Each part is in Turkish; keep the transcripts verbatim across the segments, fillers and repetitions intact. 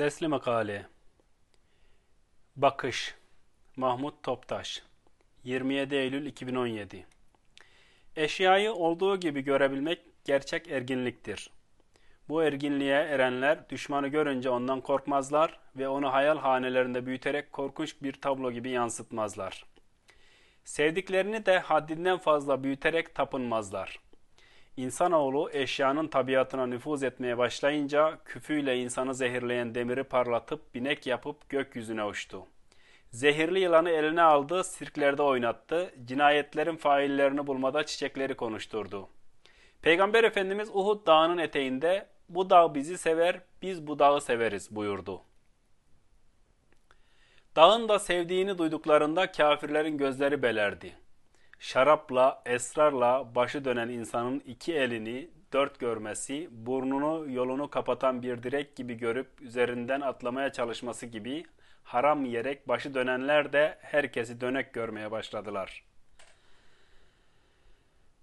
Sesli Makale Bakış Mahmut Toptaş yirmi yedi Eylül iki bin on yedi. Eşyayı olduğu gibi görebilmek gerçek erginliktir. Bu erginliğe erenler düşmanı görünce ondan korkmazlar ve onu hayal hanelerinde büyüterek korkunç bir tablo gibi yansıtmazlar. Sevdiklerini de haddinden fazla büyüterek tapınmazlar. İnsanoğlu eşyanın tabiatına nüfuz etmeye başlayınca küfüyle insanı zehirleyen demiri parlatıp binek yapıp gökyüzüne uçtu. Zehirli yılanı eline aldı, sirklerde oynattı, cinayetlerin faillerini bulmada çiçekleri konuşturdu. Peygamber Efendimiz Uhud dağının eteğinde "Bu dağ bizi sever, biz bu dağı severiz" buyurdu. Dağın da sevdiğini duyduklarında kafirlerin gözleri belerdi. Şarapla, esrarla başı dönen insanın iki elini dört görmesi, burnunu yolunu kapatan bir direk gibi görüp üzerinden atlamaya çalışması gibi haram yiyerek başı dönenler de herkesi dönek görmeye başladılar.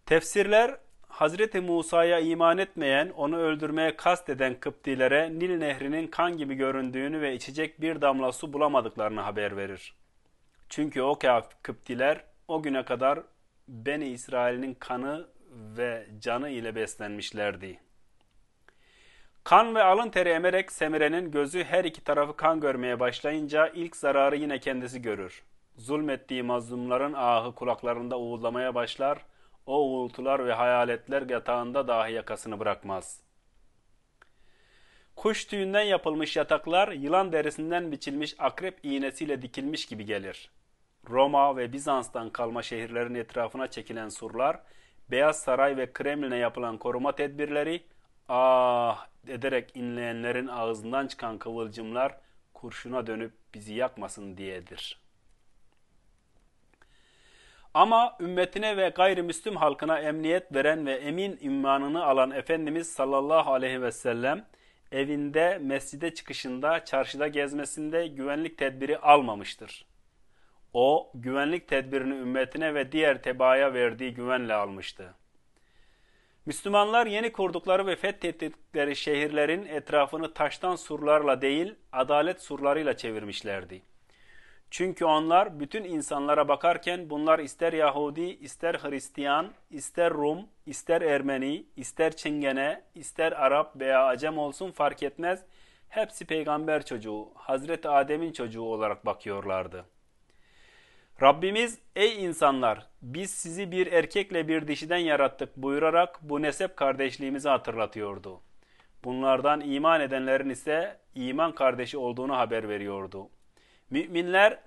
Tefsirler, Hazreti Musa'ya iman etmeyen, onu öldürmeye kast eden Kıptilere Nil nehrinin kan gibi göründüğünü ve içecek bir damla su bulamadıklarını haber verir. Çünkü o Kıptiler o güne kadar Beni İsrail'in kanı ve canı ile beslenmişlerdi. Kan ve alın teri emerek Semire'nin gözü her iki tarafı kan görmeye başlayınca ilk zararı yine kendisi görür. Zulmettiği mazlumların ahı kulaklarında uğullamaya başlar, o uğultular ve hayaletler yatağında dahi yakasını bırakmaz. Kuş tüyünden yapılmış yataklar yılan derisinden biçilmiş akrep iğnesiyle dikilmiş gibi gelir. Roma ve Bizans'tan kalma şehirlerin etrafına çekilen surlar, Beyaz Saray ve Kremlin'e yapılan koruma tedbirleri, ah ederek inleyenlerin ağzından çıkan kıvılcımlar kurşuna dönüp bizi yakmasın diyedir. Ama ümmetine ve gayrimüslim halkına emniyet veren ve emin ünvanını alan Efendimiz sallallahu aleyhi ve sellem, evinde, mescide çıkışında, çarşıda gezmesinde güvenlik tedbiri almamıştır. O, güvenlik tedbirini ümmetine ve diğer tebaaya verdiği güvenle almıştı. Müslümanlar yeni kurdukları ve fethettikleri şehirlerin etrafını taştan surlarla değil, adalet surlarıyla çevirmişlerdi. Çünkü onlar bütün insanlara bakarken bunlar ister Yahudi, ister Hristiyan, ister Rum, ister Ermeni, ister Çingene, ister Arap veya Acem olsun fark etmez, hepsi peygamber çocuğu, Hazreti Adem'in çocuğu olarak bakıyorlardı. Rabbimiz, "Ey insanlar, biz sizi bir erkekle bir dişiden yarattık" buyurarak bu nesep kardeşliğimizi hatırlatıyordu. Bunlardan iman edenlerin ise iman kardeşi olduğunu haber veriyordu. Müminler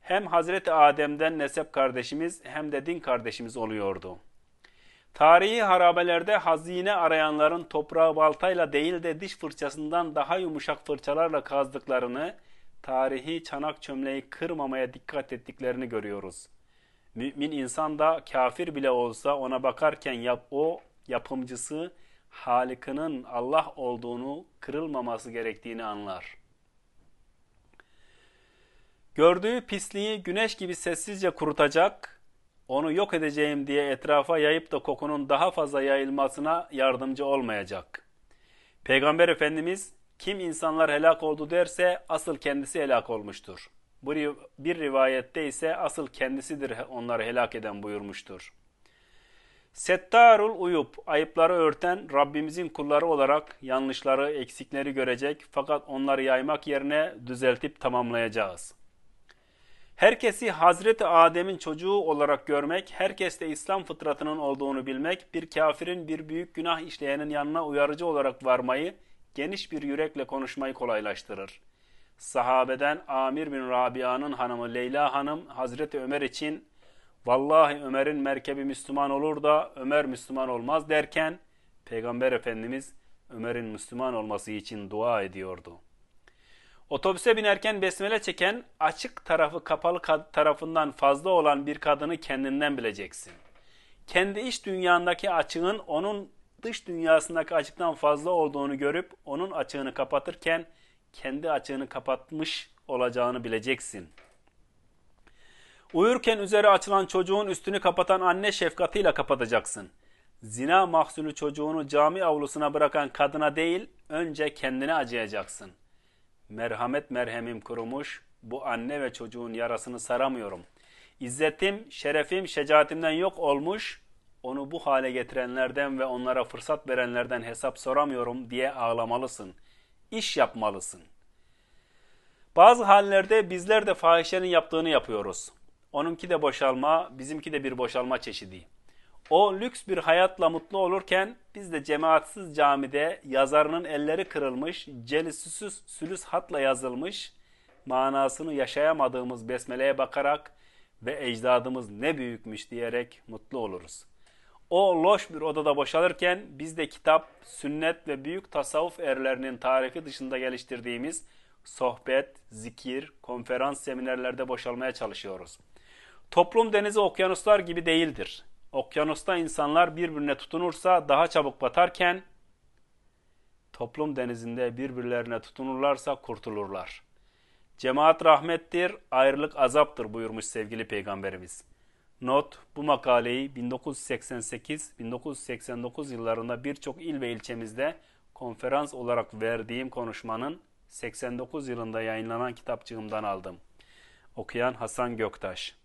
hem Hazreti Adem'den nesep kardeşimiz hem de din kardeşimiz oluyordu. Tarihi harabelerde hazine arayanların toprağı baltayla değil de diş fırçasından daha yumuşak fırçalarla kazdıklarını, tarihi çanak çömleği kırmamaya dikkat ettiklerini görüyoruz. Mümin insan da kafir bile olsa ona bakarken yap, o yapımcısı Halık'ının Allah olduğunu, kırılmaması gerektiğini anlar. Gördüğü pisliği güneş gibi sessizce kurutacak, onu yok edeceğim diye etrafa yayıp da kokunun daha fazla yayılmasına yardımcı olmayacak. Peygamber Efendimiz, "Kim insanlar helak oldu derse asıl kendisi helak olmuştur. Bir rivayette ise asıl kendisidir onları helak eden" buyurmuştur. Settarul uyub, ayıpları örten Rabbimizin kulları olarak yanlışları, eksikleri görecek fakat onları yaymak yerine düzeltip tamamlayacağız. Herkesi Hazreti Adem'in çocuğu olarak görmek, herkeste İslam fıtratının olduğunu bilmek, bir kafirin, bir büyük günah işleyenin yanına uyarıcı olarak varmayı, geniş bir yürekle konuşmayı kolaylaştırır. Sahabeden Amir bin Rabia'nın hanımı Leyla Hanım, Hazreti Ömer için "Vallahi Ömer'in merkebi Müslüman olur da Ömer Müslüman olmaz" derken, Peygamber Efendimiz Ömer'in Müslüman olması için dua ediyordu. Otobüse binerken besmele çeken, açık tarafı kapalı tarafından fazla olan bir kadını kendinden bileceksin. Kendi iç dünyandaki açığın onun dış dünyasındaki açıktan fazla olduğunu görüp onun açığını kapatırken kendi açığını kapatmış olacağını bileceksin. Uyurken üzeri açılan çocuğun üstünü kapatan anne şefkatiyle kapatacaksın. Zina mahsulü çocuğunu cami avlusuna bırakan kadına değil, önce kendine acıyacaksın. merhamet merhemim kurumuş, bu anne ve çocuğun yarasını saramıyorum. İzzetim, şerefim, şecaatimden yok olmuş, onu bu hale getirenlerden ve onlara fırsat verenlerden hesap soramıyorum diye ağlamalısın, iş yapmalısın. Bazı hallerde bizler de fahişenin yaptığını yapıyoruz. Onunki de boşalma, bizimki de bir boşalma çeşidi. O lüks bir hayatla mutlu olurken biz de cemaatsiz camide yazarının elleri kırılmış, celisüsüz sülüs hatla yazılmış, manasını yaşayamadığımız besmeleye bakarak ve ecdadımız ne büyükmüş diyerek mutlu oluruz. O loş bir odada boşalırken biz de kitap, sünnet ve büyük tasavvuf erlerinin tarifi dışında geliştirdiğimiz sohbet, zikir, konferans, seminerlerde boşalmaya çalışıyoruz. Toplum denizi okyanuslar gibi değildir. Okyanusta insanlar birbirine tutunursa daha çabuk batarken, toplum denizinde birbirlerine tutunurlarsa kurtulurlar. Cemaat rahmettir, ayrılık azaptır buyurmuş sevgili Peygamberimiz. Not, bu makaleyi bin dokuz yüz seksen sekiz bin dokuz yüz seksen dokuz yıllarında birçok il ve ilçemizde konferans olarak verdiğim konuşmanın seksen dokuz yılında yayınlanan kitapçığımdan aldım. Okuyan Hasan Göktaş.